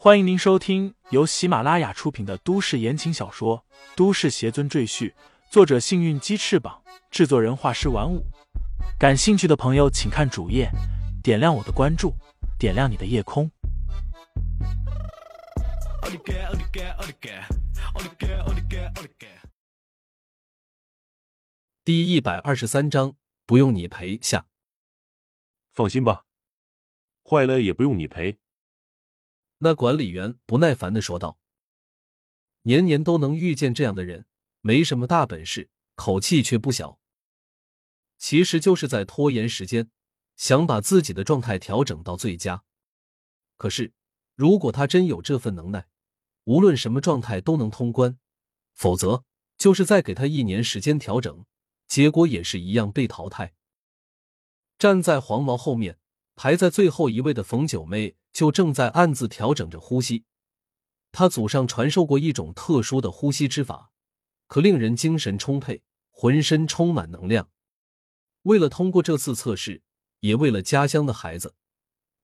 欢迎您收听由喜马拉雅出品的都市言情小说《都市邪尊赘婿》，作者幸运鸡翅膀，制作人画师玩五。感兴趣的朋友请看主页，点亮我的关注，点亮你的夜空。第123章，不用你赔下。放心吧，坏了也不用你赔。那管理员不耐烦地说道，年年都能遇见这样的人，没什么大本事，口气却不小。其实就是在拖延时间，想把自己的状态调整到最佳。可是，如果他真有这份能耐，无论什么状态都能通关，否则就是再给他1年时间调整，结果也是一样被淘汰。站在黄毛后面，排在最后一位的冯九妹就正在暗自调整着呼吸。他祖上传授过一种特殊的呼吸之法，可令人精神充沛，浑身充满能量。为了通过这次测试，也为了家乡的孩子，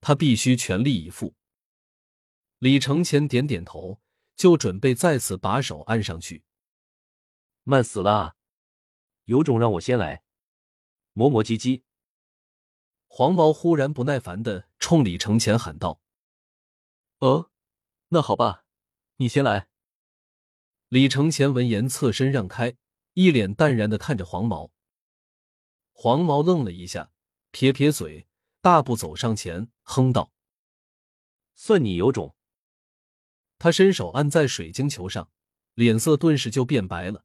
他必须全力以赴。李承前点点头，就准备再次把手按上去。慢死了，有种让我先来。磨磨唧唧。黄毛忽然不耐烦地冲李承前喊道，那好吧，你先来。李承前闻言侧身让开，一脸淡然地看着黄毛。黄毛愣了一下，撇撇嘴，大步走上前，哼道，算你有种。他伸手按在水晶球上，脸色顿时就变白了，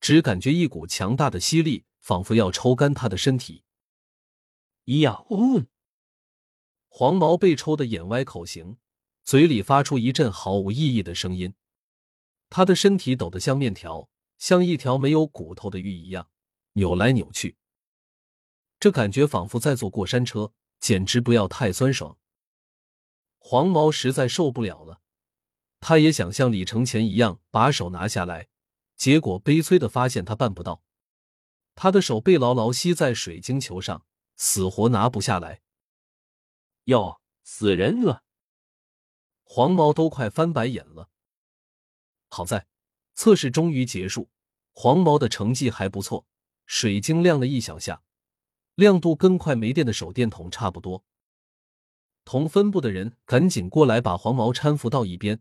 只感觉一股强大的吸力仿佛要抽干他的身体。黄毛被抽得眼歪口型，嘴里发出一阵毫无意义的声音。他的身体抖得像面条，像一条没有骨头的鱼一样扭来扭去。这感觉仿佛在坐过山车，简直不要太酸爽。黄毛实在受不了了，他也想像李承前一样把手拿下来，结果悲催地发现他办不到。他的手被牢牢吸在水晶球上，死活拿不下来。哟，死人了。黄毛都快翻白眼了。好在测试终于结束，黄毛的成绩还不错，水晶亮了一小下，亮度跟快没电的手电筒差不多。同分部的人赶紧过来把黄毛搀扶到一边，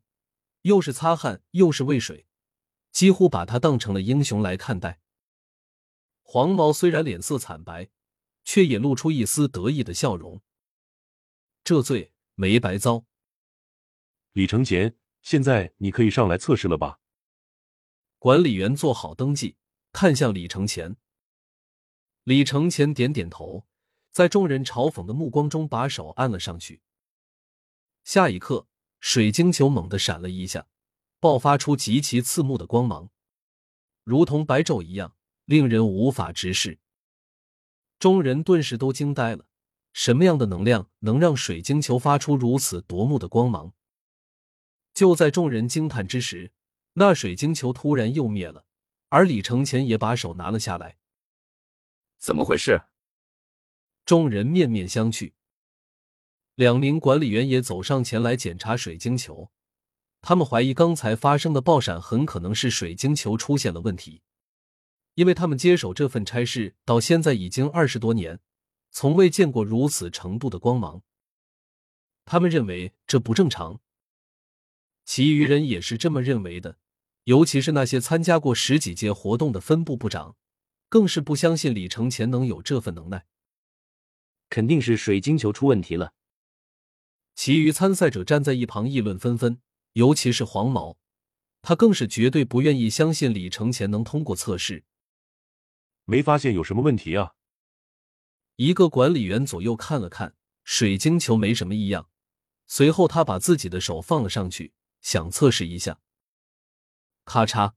又是擦汗又是喂水，几乎把他当成了英雄来看待。黄毛虽然脸色惨白，却也露出一丝得意的笑容。这罪没白遭。李承前，现在你可以上来测试了吧？管理员做好登记，看向李承前。李承前点点头，在众人嘲讽的目光中把手按了上去。下一刻，水晶球猛地闪了一下，爆发出极其刺目的光芒，如同白昼一样，令人无法直视。众人顿时都惊呆了，什么样的能量能让水晶球发出如此夺目的光芒？就在众人惊叹之时，那水晶球突然又灭了，而李承前也把手拿了下来。怎么回事？众人面面相觑。2名管理员也走上前来检查水晶球，他们怀疑刚才发生的爆闪很可能是水晶球出现了问题。因为他们接手这份差事到现在已经20多年，从未见过如此程度的光芒。他们认为这不正常。其余人也是这么认为的，尤其是那些参加过10几届活动的分部部长，更是不相信李承前能有这份能耐。肯定是水晶球出问题了。其余参赛者站在一旁议论纷纷，尤其是黄毛，他更是绝对不愿意相信李承前能通过测试。没发现有什么问题啊？一个管理员左右看了看，水晶球没什么异样，随后他把自己的手放了上去，想测试一下。咔嚓，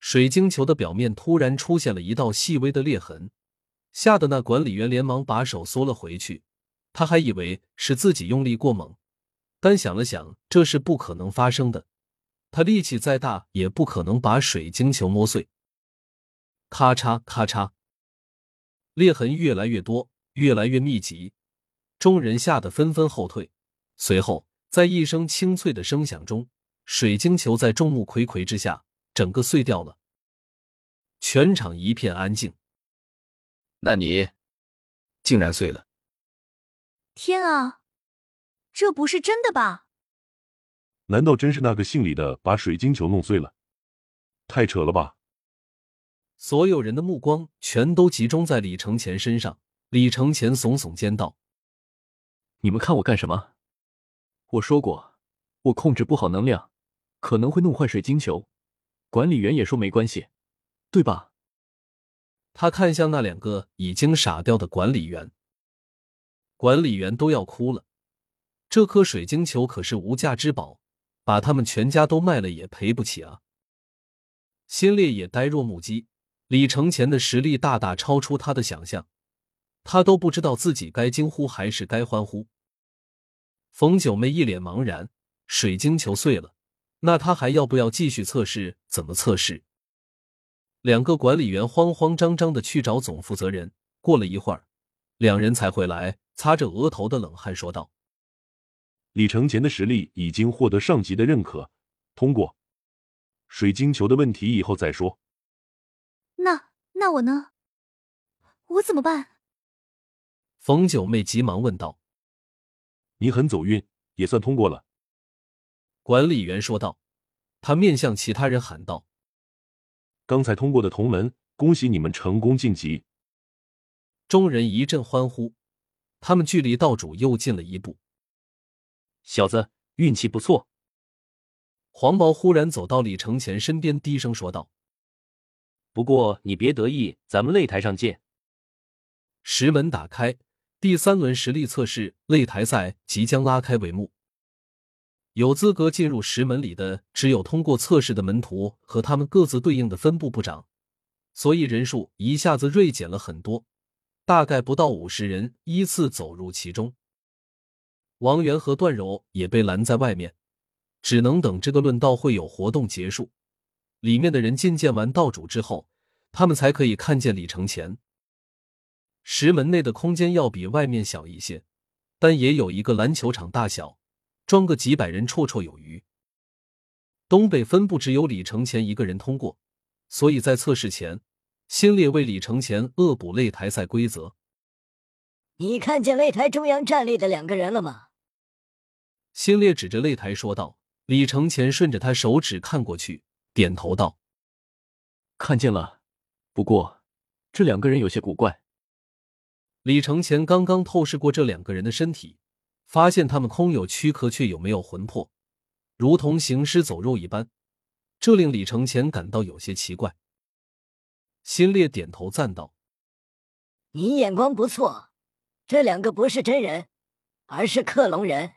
水晶球的表面突然出现了一道细微的裂痕，吓得那管理员连忙把手缩了回去，他还以为是自己用力过猛，但想了想，这是不可能发生的，他力气再大也不可能把水晶球磨碎。咔嚓咔嚓，裂痕越来越多，越来越密集，众人吓得纷纷后退，随后在一声清脆的声响中，水晶球在众目睽睽之下整个碎掉了。全场一片安静。那你竟然碎了！天啊，这不是真的吧？难道真是那个姓李的把水晶球弄碎了？太扯了吧！所有人的目光全都集中在李承前身上。李承前耸耸肩道：“你们看我干什么？我说过，我控制不好能量，可能会弄坏水晶球。管理员也说没关系，对吧？”他看向那两个已经傻掉的管理员，管理员都要哭了。这颗水晶球可是无价之宝，把他们全家都卖了也赔不起啊！新烈也呆若木鸡，李承前的实力大大超出他的想象，他都不知道自己该惊呼还是该欢呼。冯九妹一脸茫然，水晶球碎了，那他还要不要继续测试？怎么测试？两个管理员慌慌张张地去找总负责人，过了一会儿，两人才回来，擦着额头的冷汗说道：“李承前的实力已经获得上级的认可，通过。水晶球的问题以后再说。”“那我呢？我怎么办？”冯九妹急忙问道。“你很走运，也算通过了。”管理员说道。他面向其他人喊道：“刚才通过的同门，恭喜你们成功晋级。”众人一阵欢呼，他们距离道主又近了一步。“小子，运气不错。”黄毛忽然走到李承前身边，低声说道：“不过你别得意，咱们擂台上见。”石门打开，第三轮实力测试擂台赛即将拉开帷幕。有资格进入石门里的只有通过测试的门徒和他们各自对应的分部部长，所以人数一下子锐减了很多，大概不到50人依次走入其中。王源和段柔也被拦在外面，只能等这个论道会有活动结束，里面的人觐见完道主之后，他们才可以看见李承前。石门内的空间要比外面小一些，但也有一个篮球场大小，装个几百人绰绰有余。东北分部只有李承前一个人通过，所以在测试前，新烈为李承前恶补擂台赛规则。“你看见擂台中央站立的两个人了吗？”新烈指着擂台说道。李承前顺着他手指看过去，点头道：“看见了，不过这两个人有些古怪。”李承前刚刚透视过这两个人的身体，发现他们空有躯壳却有没有魂魄，如同行尸走肉一般，这令李承前感到有些奇怪。新烈点头赞道：“你眼光不错，这两个不是真人，而是克隆人。”“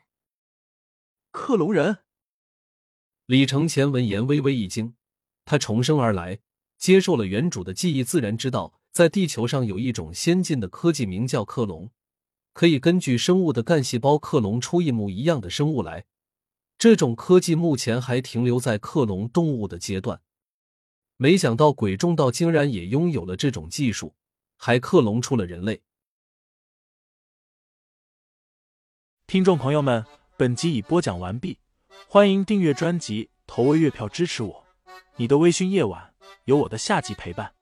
克隆人？”李承前闻言微微一惊，他重生而来，接受了原主的记忆，自然知道在地球上有一种先进的科技名叫克隆，可以根据生物的干细胞克隆出一模一样的生物来。这种科技目前还停留在克隆动物的阶段，没想到鬼众道竟然也拥有了这种技术，还克隆出了人类。听众朋友们，本集已播讲完毕。欢迎订阅专辑，投喂月票支持我。你的微醺夜晚，有我的下集陪伴。